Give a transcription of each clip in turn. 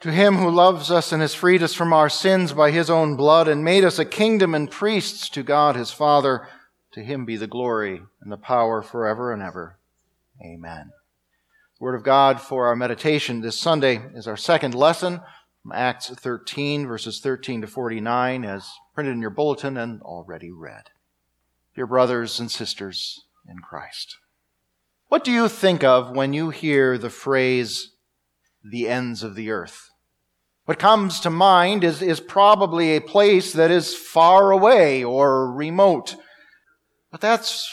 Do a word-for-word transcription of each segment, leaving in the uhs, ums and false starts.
To him who loves us and has freed us from our sins by his own blood and made us a kingdom and priests to God his Father, to him be the glory and the power forever and ever. Amen. The Word of God for our meditation this Sunday is our second lesson from Acts thirteen, verses thirteen to forty-nine, as printed in your bulletin and already read. Dear brothers and sisters in Christ, what do you think of when you hear the phrase, the ends of the earth? What comes to mind is, is probably a place that is far away or remote. But that's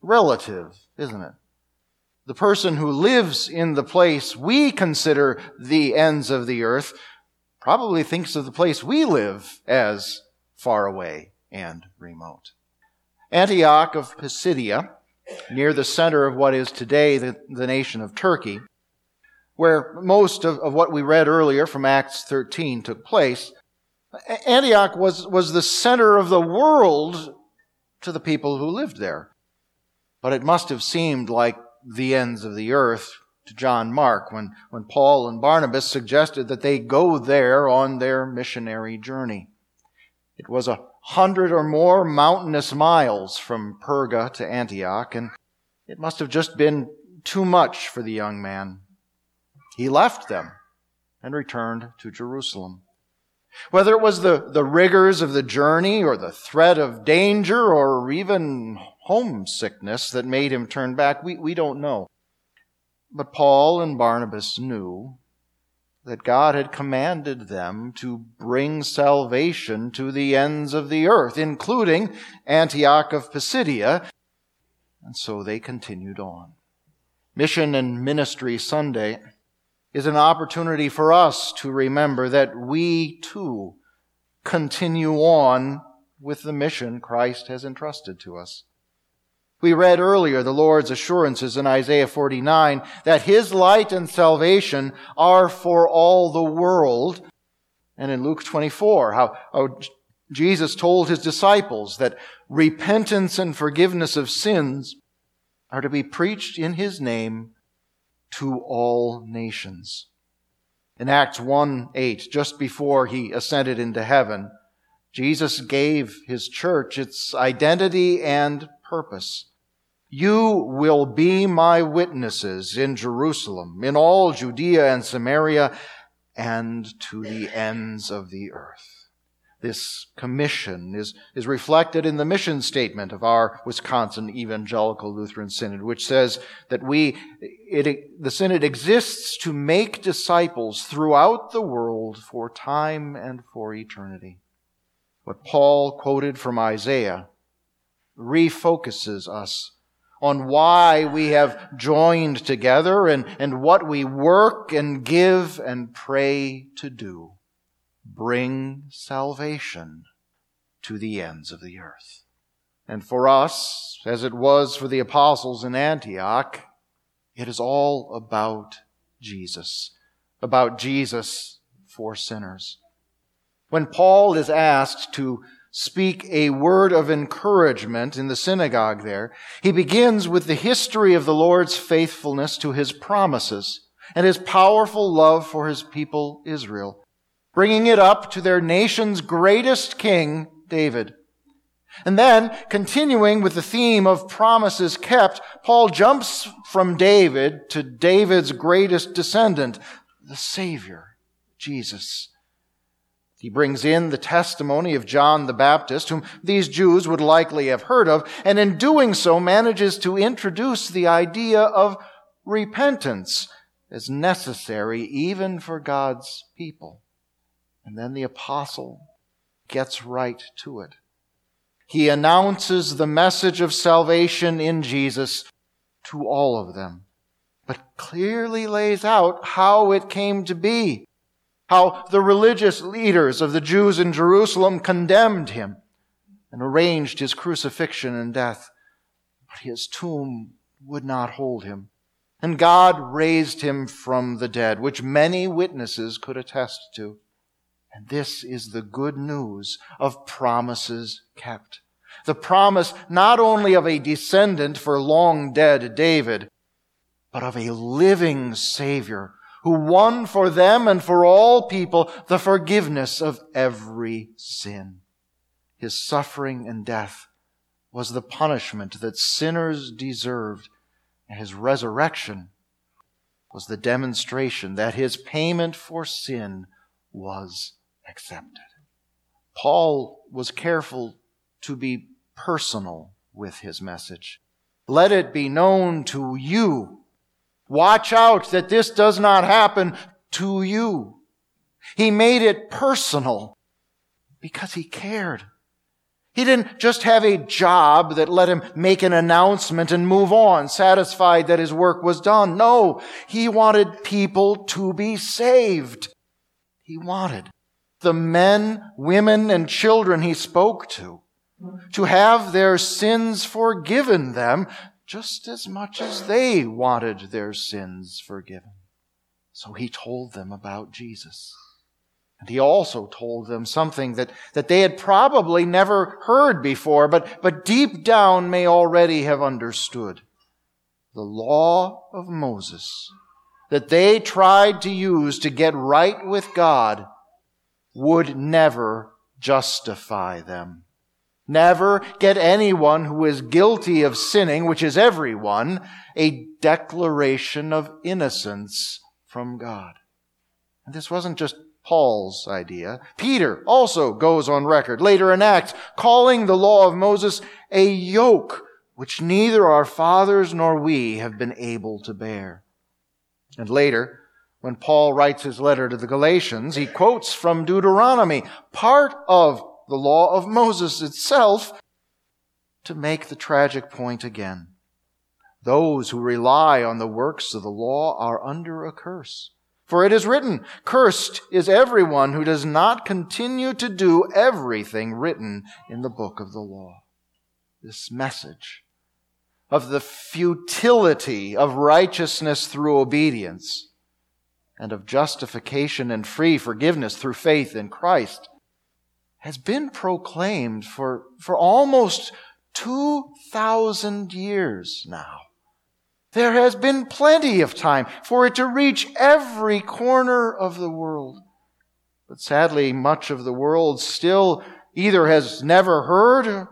relative, isn't it? The person who lives in the place we consider the ends of the earth probably thinks of the place we live as far away and remote. Antioch of Pisidia, near the center of what is today the, the nation of Turkey, where most of, of what we read earlier from Acts thirteen took place, Antioch was, was the center of the world to the people who lived there. But it must have seemed like the ends of the earth to John Mark when, when Paul and Barnabas suggested that they go there on their missionary journey. It was a hundred or more mountainous miles from Perga to Antioch, and it must have just been too much for the young man. He left them and returned to Jerusalem. Whether it was the, the rigors of the journey or the threat of danger or even homesickness that made him turn back, we, we don't know. But Paul and Barnabas knew that God had commanded them to bring salvation to the ends of the earth, including Antioch of Pisidia, and so they continued on. Mission and Ministry Sunday is an opportunity for us to remember that we too continue on with the mission Christ has entrusted to us. We read earlier the Lord's assurances in Isaiah forty-nine that his light and salvation are for all the world. And in Luke twenty-four, how, how Jesus told his disciples that repentance and forgiveness of sins are to be preached in his name to all nations. In Acts one eight, just before he ascended into heaven, Jesus gave his church its identity and purpose. You will be my witnesses in Jerusalem, in all Judea and Samaria, and to the ends of the earth. This commission is, is reflected in the mission statement of our Wisconsin Evangelical Lutheran Synod, which says that we, it, the Synod exists to make disciples throughout the world for time and for eternity. What Paul quoted from Isaiah refocuses us on why we have joined together and, and what we work and give and pray to do. Bring salvation to the ends of the earth. And for us, as it was for the apostles in Antioch, it is all about Jesus, about Jesus for sinners. When Paul is asked to speak a word of encouragement in the synagogue there, he begins with the history of the Lord's faithfulness to his promises and his powerful love for his people Israel, bringing it up to their nation's greatest king, David. And then, continuing with the theme of promises kept, Paul jumps from David to David's greatest descendant, the Savior, Jesus. He brings in the testimony of John the Baptist, whom these Jews would likely have heard of, and in doing so manages to introduce the idea of repentance as necessary even for God's people. And then the apostle gets right to it. He announces the message of salvation in Jesus to all of them, but clearly lays out how it came to be. How the religious leaders of the Jews in Jerusalem condemned him and arranged his crucifixion and death, but his tomb would not hold him. And God raised him from the dead, which many witnesses could attest to. And this is the good news of promises kept. The promise not only of a descendant for long dead David, but of a living Savior who won for them and for all people the forgiveness of every sin. His suffering and death was the punishment that sinners deserved, and his resurrection was the demonstration that his payment for sin was accepted. Paul was careful to be personal with his message. Let it be known to you. Watch out that this does not happen to you. He made it personal because he cared. He didn't just have a job that let him make an announcement and move on, satisfied that his work was done. No, he wanted people to be saved. He wanted the men, women, and children he spoke to to have their sins forgiven them just as much as they wanted their sins forgiven. So he told them about Jesus. And he also told them something that, that they had probably never heard before, but, but deep down may already have understood. The law of Moses that they tried to use to get right with God would never justify them. Never get anyone who is guilty of sinning, which is everyone, a declaration of innocence from God. And this wasn't just Paul's idea. Peter also goes on record later in Acts, calling the law of Moses a yoke which neither our fathers nor we have been able to bear. And later, when Paul writes his letter to the Galatians, he quotes from Deuteronomy, part of the law of Moses itself, to make the tragic point again. Those who rely on the works of the law are under a curse. For it is written, "Cursed is everyone who does not continue to do everything written in the book of the law." This message of the futility of righteousness through obedience and of justification and free forgiveness through faith in Christ has been proclaimed for, for almost two thousand years now. There has been plenty of time for it to reach every corner of the world. But sadly, much of the world still either has never heard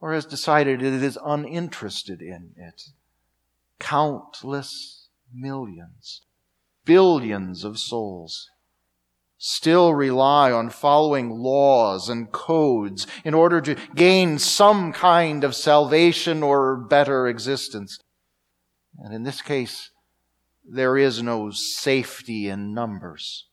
or has decided it is uninterested in it. Countless millions, billions of souls still rely on following laws and codes in order to gain some kind of salvation or better existence. And in this case, there is no safety in numbers.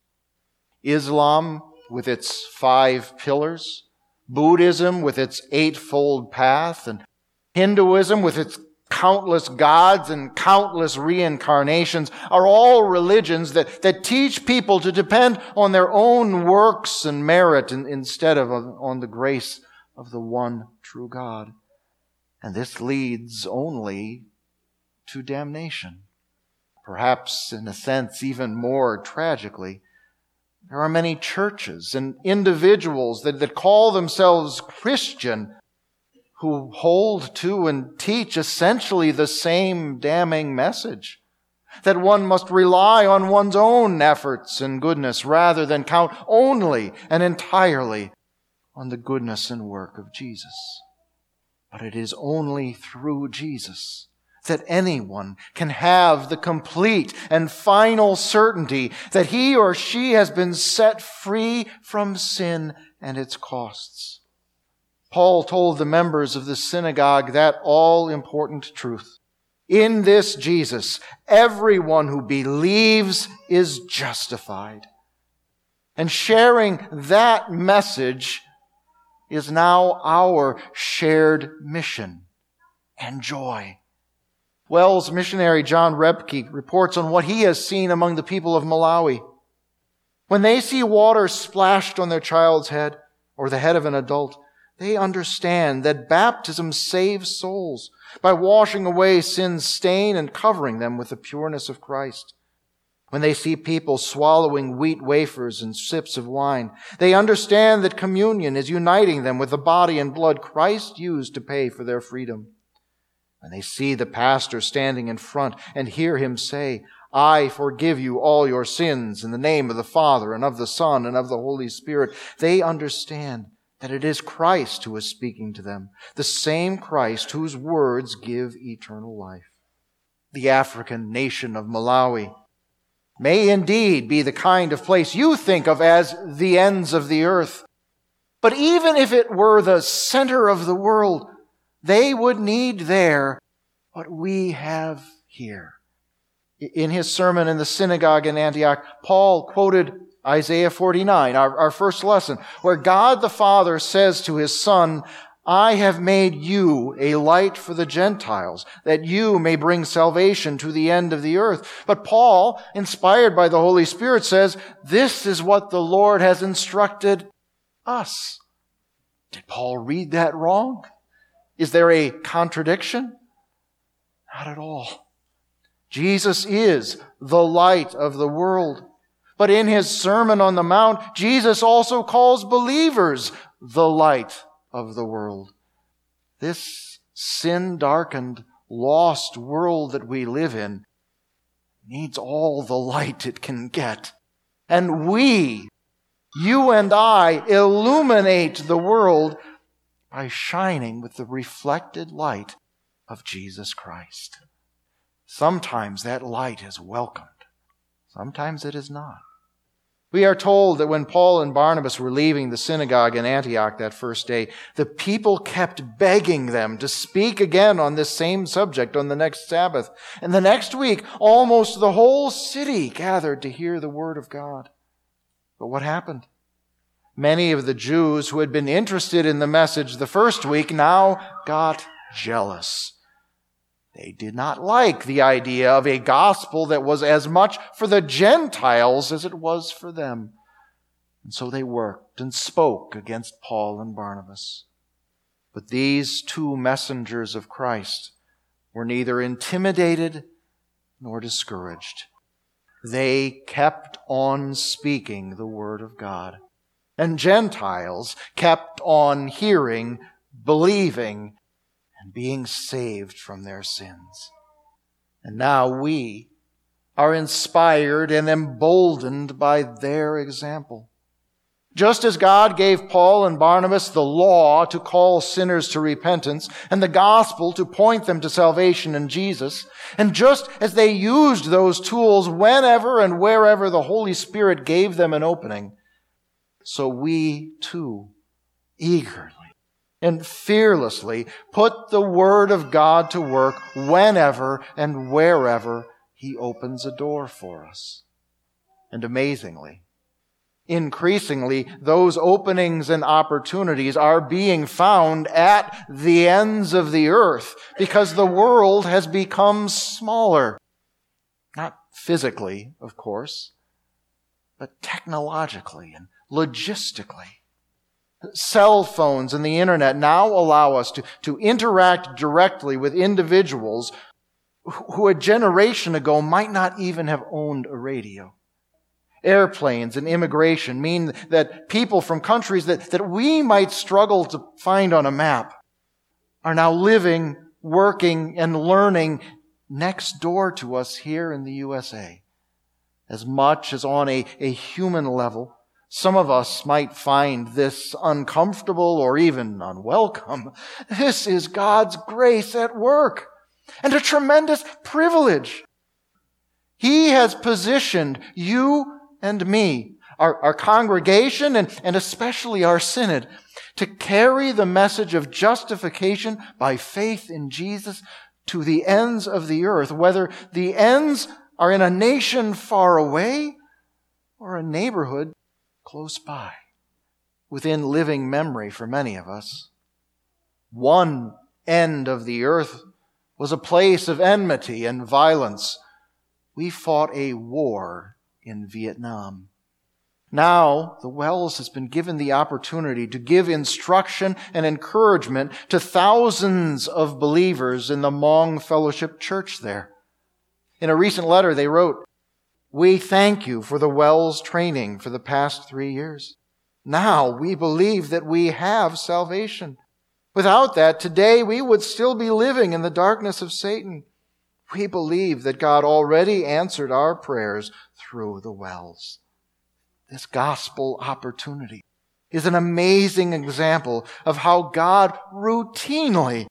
Islam, with its five pillars, Buddhism, with its eightfold path, and Hinduism, with its countless gods and countless reincarnations, are all religions that, that teach people to depend on their own works and merit in, instead of on the grace of the one true God. And this leads only to damnation. Perhaps, in a sense, even more tragically, there are many churches and individuals that, that call themselves Christian who hold to and teach essentially the same damning message, that one must rely on one's own efforts and goodness rather than count only and entirely on the goodness and work of Jesus. But it is only through Jesus that anyone can have the complete and final certainty that he or she has been set free from sin and its costs. Paul told the members of the synagogue that all-important truth. In this Jesus, everyone who believes is justified. And sharing that message is now our shared mission and joy. Wells missionary John Repke reports on what he has seen among the people of Malawi. When they see water splashed on their child's head or the head of an adult, they understand that baptism saves souls by washing away sin's stain and covering them with the pureness of Christ. When they see people swallowing wheat wafers and sips of wine, they understand that communion is uniting them with the body and blood Christ used to pay for their freedom. When they see the pastor standing in front and hear him say, I forgive you all your sins in the name of the Father and of the Son and of the Holy Spirit. They understand that it is Christ who is speaking to them, the same Christ whose words give eternal life. The African nation of Malawi may indeed be the kind of place you think of as the ends of the earth. But even if it were the center of the world, they would need there what we have here. In his sermon in the synagogue in Antioch, Paul quoted Isaiah forty-nine, our, our first lesson, where God the Father says to his Son, I have made you a light for the Gentiles, that you may bring salvation to the end of the earth. But Paul, inspired by the Holy Spirit, says, this is what the Lord has instructed us. Did Paul read that wrong? Is there a contradiction? Not at all. Jesus is the light of the world. But in his Sermon on the Mount, Jesus also calls believers the light of the world. This sin-darkened, lost world that we live in needs all the light it can get. And we, you and I, illuminate the world by shining with the reflected light of Jesus Christ. Sometimes that light is welcomed. Sometimes it is not. We are told that when Paul and Barnabas were leaving the synagogue in Antioch that first day, the people kept begging them to speak again on this same subject on the next Sabbath. And the next week, almost the whole city gathered to hear the word of God. But what happened? Many of the Jews who had been interested in the message the first week now got jealous. They did not like the idea of a gospel that was as much for the Gentiles as it was for them. And so they worked and spoke against Paul and Barnabas. But these two messengers of Christ were neither intimidated nor discouraged. They kept on speaking the word of God. And Gentiles kept on hearing, believing, being saved from their sins. And now we are inspired and emboldened by their example. Just as God gave Paul and Barnabas the law to call sinners to repentance and the gospel to point them to salvation in Jesus, and just as they used those tools whenever and wherever the Holy Spirit gave them an opening, so we too eagerly and fearlessly put the Word of God to work whenever and wherever He opens a door for us. And amazingly, increasingly, those openings and opportunities are being found at the ends of the earth because the world has become smaller. Not physically, of course, but technologically and logistically. Cell phones and the internet now allow us to, to interact directly with individuals who a generation ago might not even have owned a radio. Airplanes and immigration mean that people from countries that, that we might struggle to find on a map are now living, working, and learning next door to us here in the U S A. As much as on a, a human level, some of us might find this uncomfortable or even unwelcome. This is God's grace at work, and a tremendous privilege. He has positioned you and me, our, our congregation, and, and especially our synod, to carry the message of justification by faith in Jesus to the ends of the earth, whether the ends are in a nation far away or a neighborhood close by, within living memory for many of us. One end of the earth was a place of enmity and violence. We fought a war in Vietnam. Now, the Wells has been given the opportunity to give instruction and encouragement to thousands of believers in the Hmong Fellowship Church there. In a recent letter, they wrote, we thank you for the Wells training for the past three years. Now we believe that we have salvation. Without that, today we would still be living in the darkness of Satan. We believe that God already answered our prayers through the Wells. This gospel opportunity is an amazing example of how God routinely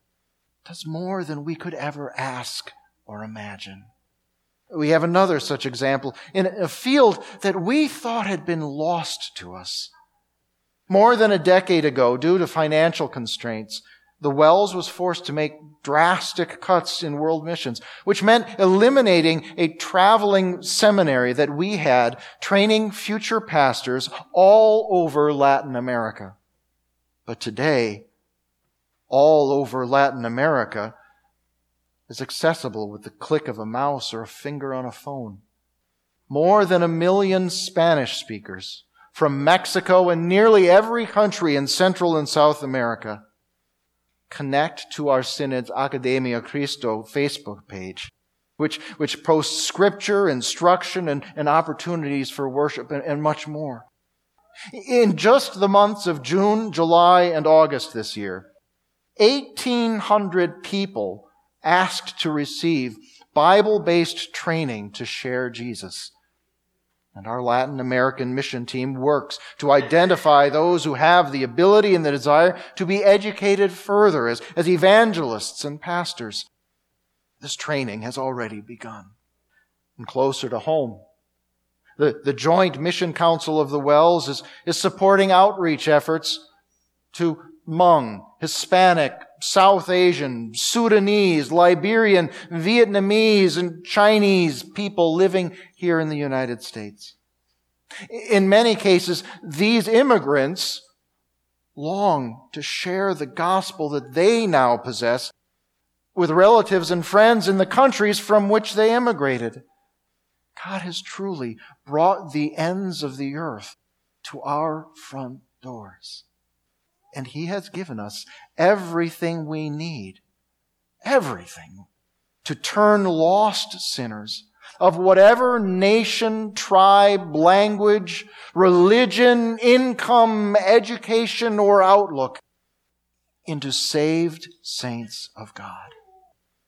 does more than we could ever ask or imagine. We have another such example in a field that we thought had been lost to us. More than a decade ago, due to financial constraints, the Wells was forced to make drastic cuts in world missions, which meant eliminating a traveling seminary that we had, training future pastors all over Latin America. But today, all over Latin America is accessible with the click of a mouse or a finger on a phone. More than a million Spanish speakers from Mexico and nearly every country in Central and South America connect to our Synod's Academia Cristo Facebook page, which, which posts scripture, instruction, and, and opportunities for worship, and, and much more. In just the months of June, July, and August this year, eighteen hundred people asked to receive Bible-based training to share Jesus. And our Latin American mission team works to identify those who have the ability and the desire to be educated further as, as evangelists and pastors. This training has already begun. And closer to home, the, the Joint Mission Council of the Wells is, is supporting outreach efforts to Hmong, Hispanic, South Asian, Sudanese, Liberian, Vietnamese, and Chinese people living here in the United States. In many cases, these immigrants long to share the gospel that they now possess with relatives and friends in the countries from which they immigrated. God has truly brought the ends of the earth to our front doors. And He has given us everything we need, everything, to turn lost sinners of whatever nation, tribe, language, religion, income, education, or outlook into saved saints of God.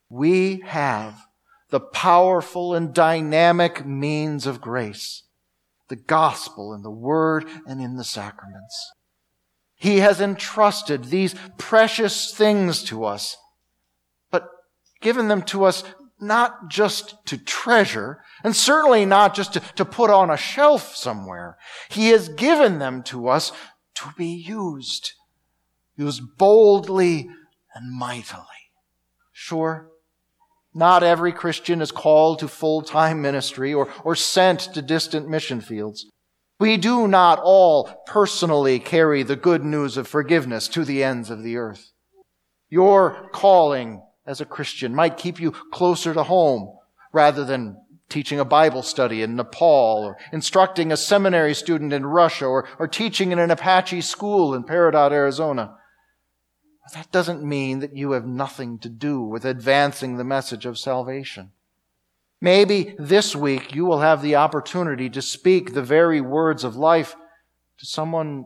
We have the powerful and dynamic means of grace, the gospel in the word and in the sacraments. He has entrusted these precious things to us, but given them to us not just to treasure, and certainly not just to, to put on a shelf somewhere. He has given them to us to be used, used boldly and mightily. Sure, not every Christian is called to full-time ministry or, or sent to distant mission fields. We do not all personally carry the good news of forgiveness to the ends of the earth. Your calling as a Christian might keep you closer to home rather than teaching a Bible study in Nepal or instructing a seminary student in Russia or, or teaching in an Apache school in Peridot, Arizona. But that doesn't mean that you have nothing to do with advancing the message of salvation. Maybe this week you will have the opportunity to speak the very words of life to someone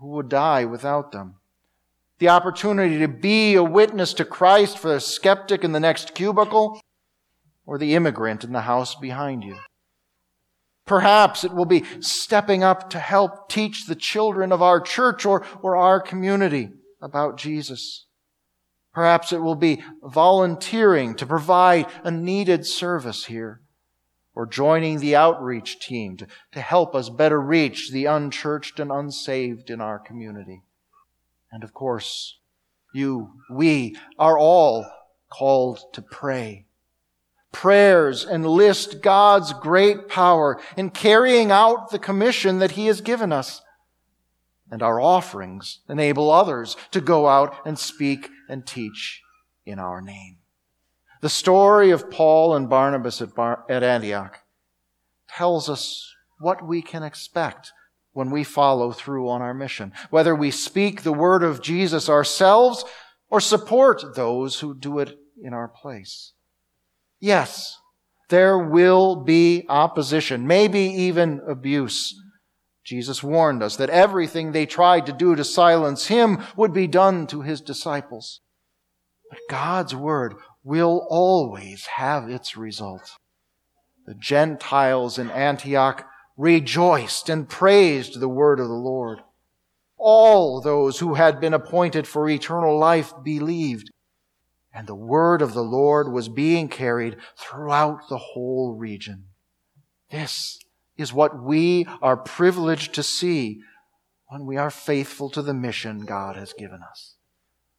who would die without them. The opportunity to be a witness to Christ for the skeptic in the next cubicle or the immigrant in the house behind you. Perhaps it will be stepping up to help teach the children of our church or, or our community about Jesus. Perhaps it will be volunteering to provide a needed service here, or joining the outreach team to, to help us better reach the unchurched and unsaved in our community. And of course, you, we, are all called to pray. Prayers enlist God's great power in carrying out the commission that He has given us. And our offerings enable others to go out and speak and teach in our name. The story of Paul and Barnabas at, Bar- at Antioch tells us what we can expect when we follow through on our mission, whether we speak the word of Jesus ourselves or support those who do it in our place. Yes, there will be opposition, maybe even abuse. Jesus warned us that everything they tried to do to silence Him would be done to His disciples. But God's word will always have its result. The Gentiles in Antioch rejoiced and praised the word of the Lord. All those who had been appointed for eternal life believed, and the word of the Lord was being carried throughout the whole region. This is what we are privileged to see when we are faithful to the mission God has given us.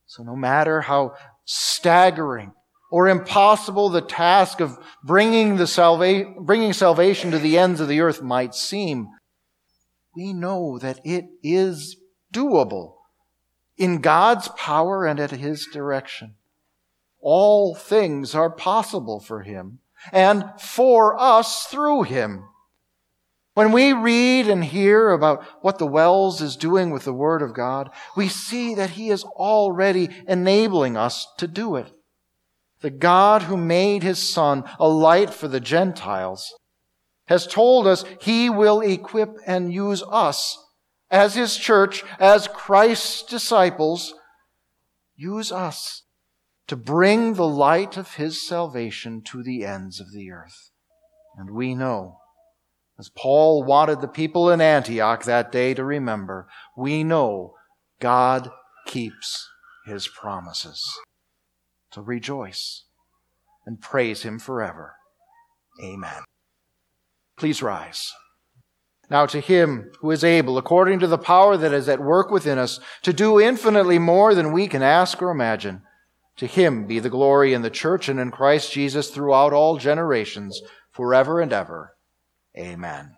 So no matter how staggering or impossible the task of bringing the salva- bringing salvation to the ends of the earth might seem, we know that it is doable in God's power and at His direction. All things are possible for Him and for us through Him. When we read and hear about what the Wells is doing with the Word of God, we see that He is already enabling us to do it. The God who made His Son a light for the Gentiles has told us He will equip and use us as His church, as Christ's disciples, use us to bring the light of His salvation to the ends of the earth. And we know, as Paul wanted the people in Antioch that day to remember, we know God keeps His promises. To rejoice and praise Him forever. Amen. Please rise. Now to Him who is able, according to the power that is at work within us, to do infinitely more than we can ask or imagine, to Him be the glory in the church and in Christ Jesus throughout all generations, forever and ever. Amen.